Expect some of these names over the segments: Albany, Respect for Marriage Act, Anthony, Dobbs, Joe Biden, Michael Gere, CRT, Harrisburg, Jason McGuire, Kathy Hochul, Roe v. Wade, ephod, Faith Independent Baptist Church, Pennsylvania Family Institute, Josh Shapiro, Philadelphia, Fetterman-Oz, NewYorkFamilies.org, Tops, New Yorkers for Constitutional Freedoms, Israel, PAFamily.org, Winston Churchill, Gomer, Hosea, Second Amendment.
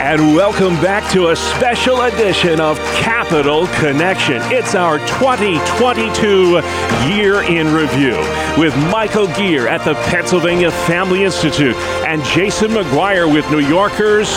And welcome back to a special edition of Capital Connection. It's our 2022 year in review with Michael Gere at the Pennsylvania Family Institute and Jason McGuire with New Yorkers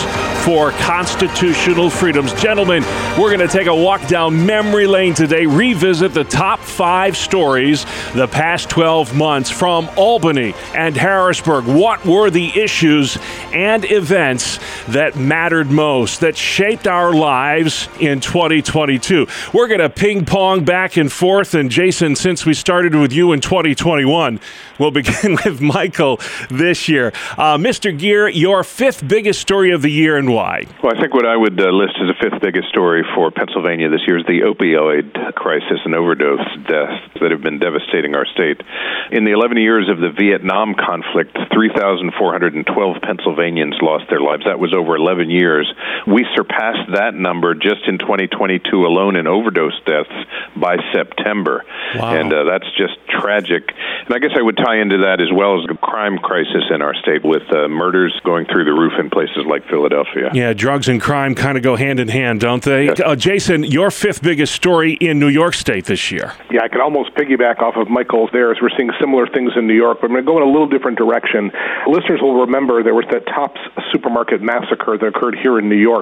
for Constitutional Freedoms. Gentlemen, we're going to take a walk down memory lane today, revisit the top 5 stories the past 12 months from Albany and Harrisburg. What were the issues and events that mattered most, that shaped our lives in 2022. We're going to ping pong back and forth. And Jason, since we started with you in 2021, we'll begin with Michael this year. Mr. Gere, your 5th biggest story of the year and why? Well, I think what I would list as the 5th biggest story for Pennsylvania this year is the opioid crisis and overdose deaths that have been devastating our state. In the 11 years of the Vietnam conflict, 3,412 Pennsylvanians lost their lives. That was over 11 years. We surpassed that number just in 2022 alone in overdose deaths by September. Wow. And that's just tragic. And I guess I would tie into that as well as the crime crisis in our state with murders going through the roof in places like Philadelphia. Yeah, drugs and crime kind of go hand in hand, don't they? Yes. Jason, your 5th biggest story in New York State this year. Yeah, I can almost piggyback off of Michael's there as we're seeing similar things in New York, but I'm going to go in a little different direction. Listeners will remember there was that Tops supermarket massacre that occurred here in New York.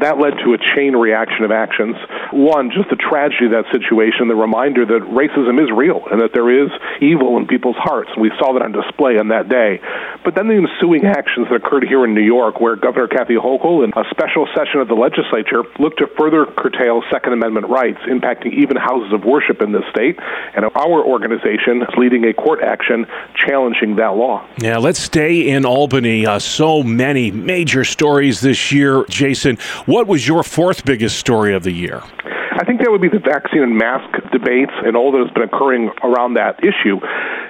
That led to a chain reaction of actions. One, just the tragedy of that situation, the reminder that racism is real and that there is evil in people's hearts. And we saw that on display on that day. But then the ensuing actions that occurred here in New York, where Governor Kathy Hochul, in a special session of the legislature, looked to further curtail Second Amendment rights, impacting even houses of worship in this state. And our organization is leading a court action challenging that law. Yeah, let's stay in Albany. So many major stories this year. Jason, what was your 4th biggest story of the year? I think that would be the vaccine and mask debates and all that has been occurring around that issue.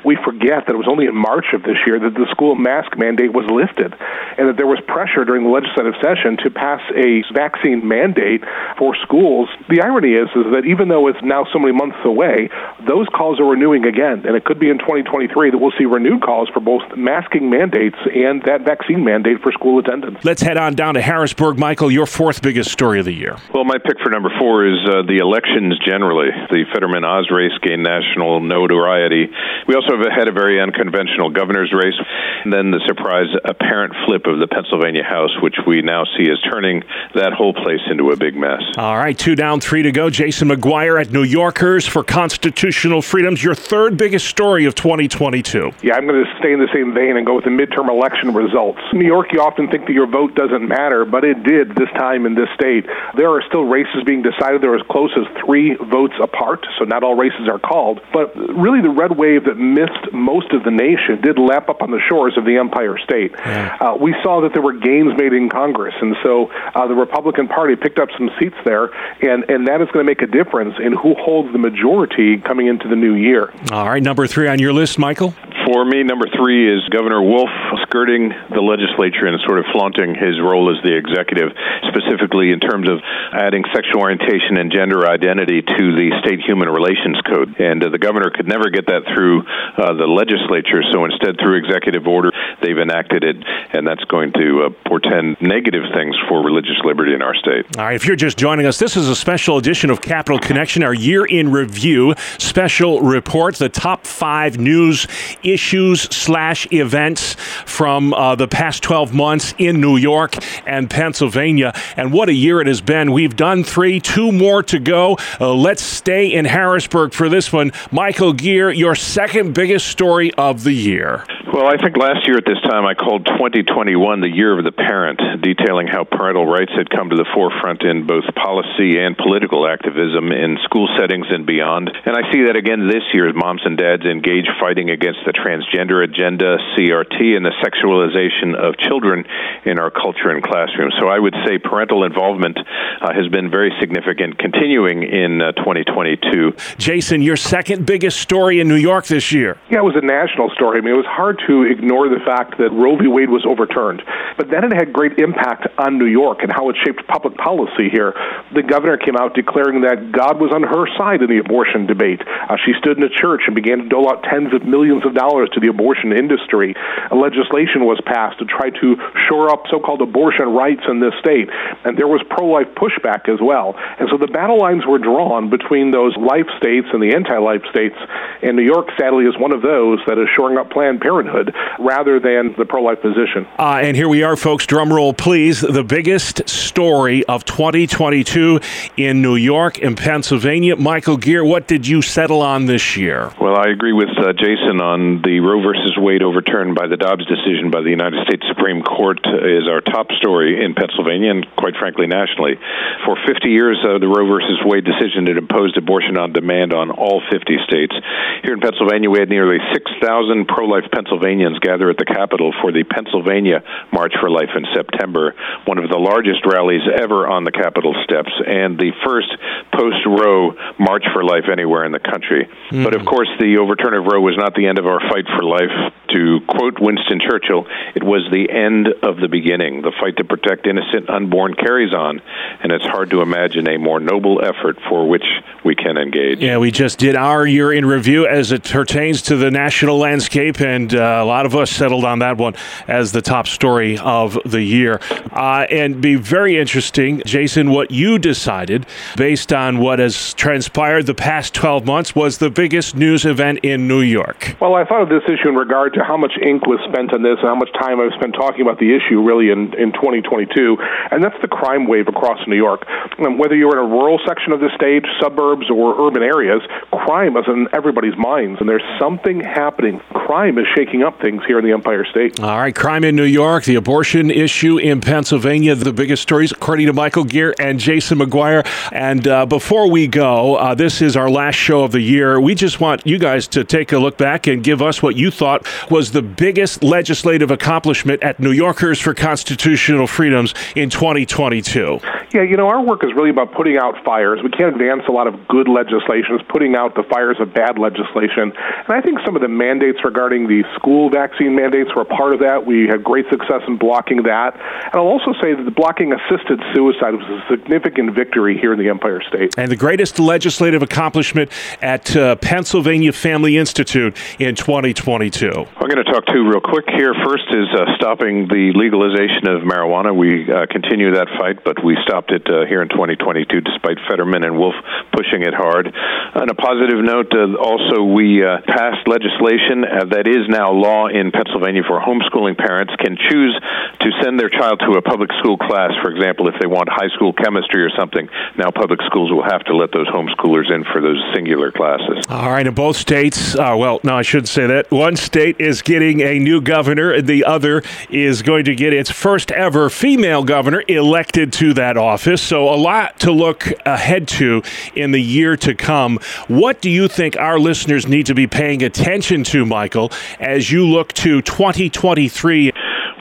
We forget that it was only in March of this year that the school mask mandate was lifted and that there was pressure during the legislative session to pass a vaccine mandate for schools. The irony is that even though it's now so many months away, those calls are renewing again, and it could be in 2023 that we'll see renewed calls for both masking mandates and that vaccine mandate for school attendance. Let's head on down to Harrisburg. Michael, your 4th biggest story of the year. Well, my pick for number 4 is the elections generally. The Fetterman-Oz race gained national notoriety. We also had a very unconventional governor's race, and then the surprise apparent flip of the Pennsylvania House, which we now see is turning that whole place into a big mess. All right, 2 down, 3 to go. Jason McGuire at New Yorkers for Constitutional Freedoms, your 3rd biggest story of 2022. Yeah, I'm going to stay in the same vein and go with the midterm election results. In New York, you often think that your vote doesn't matter, but it did this time in this state. There are still races being decided. There are as close as 3 votes apart, so not all races are called. But really the red wave that missed most of the nation did lap up on the shores of the Empire State. Yeah. We saw that there were gains made in Congress, and so the Republican Party picked up some seats there, and that is going to make a difference in who holds the majority coming into the new year. All right, number 3 on your list, Michael? For me, number 3 is Governor Wolf skirting the legislature and sort of flaunting his role as the executive, specifically in terms of adding sexual orientation and gender identity to the state human relations code. And the governor could never get that through the legislature, so instead through executive order, they've enacted it, and that's going to portend negative things for religious liberty in our state. All right, if you're just joining us, this is a special edition of Capital Connection, our year in review special report, the top 5 news issues/events from the past 12 months in New York and Pennsylvania. And what a year it has been. We've done 3, 2 more to go. Let's stay in Harrisburg for this one. Michael Gere, your 2nd biggest story of the year. Well, I think last year at this time I called 2021 the year of the parent, detailing how parental rights had come to the forefront in both policy and political activism in school settings and beyond. And I see that again this year as moms and dads engage fighting against the transgender agenda, CRT, and the sexualization of children in our culture and classroom. So I would say parental involvement has been very significant, continuing in 2022. Jason, your second biggest story in New York this year. Yeah, it was a national story. I mean, it was hard to ignore the fact that Roe v. Wade was overturned, but then it had great impact on New York and how it shaped public policy here. The governor came out declaring that God was on her side in the abortion debate. She stood in a church and began to dole out tens of millions of dollars to the abortion industry. Legislation was passed to try to shore up so-called abortion rights in this state, and there was pro-life pushback as well. And so the battle lines were drawn between those life states and the anti-life states, and New York, sadly, is one of those that is shoring up Planned Parenthood rather than the pro-life position. And here we are, folks. Drum roll, please. The biggest story of 2022 in New York and Pennsylvania. Michael Gere, what did you settle on this year? Well, I agree with Jason on the Roe versus Wade overturned by the Dobbs decision by the United States Supreme Court is our top story in Pennsylvania and, quite frankly, nationally. For 50 years, the Roe versus Wade decision had imposed abortion on demand on all 50 states. Here in Pennsylvania, we had nearly 6,000 pro-life Pennsylvanians gather at the Capitol for the Pennsylvania March for Life in September, one of the largest rallies ever on the Capitol steps, and the first post-Roe March for Life anywhere in the country. Mm. But, of course, the overturn of Roe was not the end of our fight for life. To quote Winston Churchill, it was the end of the beginning. The fight to protect innocent unborn carries on, and it's hard to imagine a more noble effort for which we can engage. Yeah, we just did our year in review as it pertains to the national landscape, and a lot of us settled on that one as the top story of the year. And be very interesting, Jason, what you decided based on what has transpired the past 12 months was the biggest news event in New York. Well, I thought of this issue in regard to how much ink was spent on this and how much time I've spent talking about the issue really in 2022, and that's the crime wave across New York. And whether you're in a rural section of the state, suburbs, or urban areas, crime is in everybody's minds, and there's something happening. Crime is shaking up things here in the Empire State. All right, crime in New York, the abortion issue in Pennsylvania, the biggest stories, according to Michael Gere and Jason McGuire. And before we go, this is our last show of the year. We just want you guys to take a look back and give us what you thought was the biggest legislative accomplishment at New Yorkers for Constitutional Freedoms in 2022. Yeah, you know, our work is really about putting out fires. We can't advance a lot of good legislation. It's putting out the fires of bad legislation. And I think some of the mandates regarding the school vaccine mandates were a part of that. We had great success in blocking that. And I'll also say that the blocking assisted suicide was a significant victory here in the Empire State. And the greatest legislative accomplishment at Pennsylvania Family Institute in 2022. I'm going to talk two real quick here. First is stopping the legalization of marijuana. We continue that fight, but we stopped it here in 2022 despite Fetterman and Wolf pushing it hard. On a positive note, also we passed legislation that is now law in Pennsylvania for homeschooling parents can choose to send their child to a public school class, for example, if they want high school chemistry or something. Now public schools will have to let those homeschoolers in for those singular classes. All right, in both states, well, no, I shouldn't say that. One state is getting a new governor. The other is going to get its first ever female governor elected to that office. So a lot to look ahead to in the year to come. What do you think our listeners need to be paying attention to, Michael, as you look to 2023?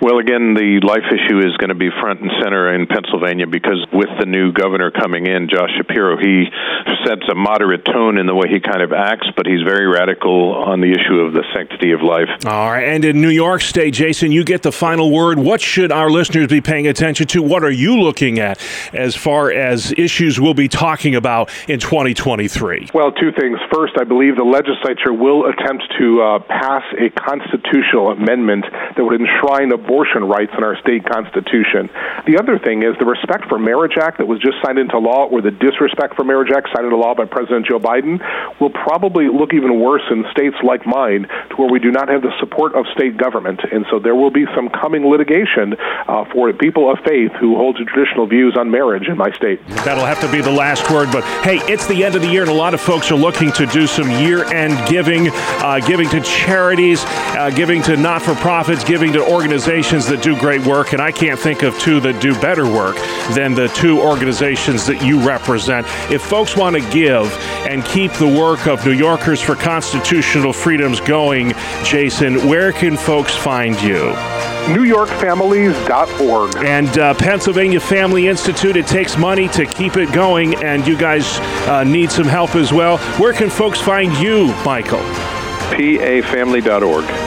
Well, again, the life issue is going to be front and center in Pennsylvania because with the new governor coming in, Josh Shapiro, he sets a moderate tone in the way he kind of acts, but he's very radical on the issue of the sanctity of life. All right. And in New York State, Jason, you get the final word. What should our listeners be paying attention to? What are you looking at as far as issues we'll be talking about in 2023? Well, two things. First, I believe the legislature will attempt to pass a constitutional amendment that would enshrine abortion rights in our state constitution. The other thing is the Respect for Marriage Act that was just signed into law, or the Disrespect for Marriage Act signed into law by President Joe Biden, will probably look even worse in states like mine, to where we do not have the support of state government. And so there will be some coming litigation for people of faith who hold to traditional views on marriage in my state. That'll have to be the last word, but hey, it's the end of the year, and a lot of folks are looking to do some year-end giving, giving to charities, giving to not-for-profits, giving to organizations. organizations that do great work, and I can't think of two that do better work than the two organizations that you represent. If folks want to give and keep the work of New Yorkers for Constitutional Freedoms going, Jason, where can folks find you? NewYorkFamilies.org. And Pennsylvania Family Institute, it takes money to keep it going, and you guys need some help as well. Where can folks find you, Michael? PAFamily.org.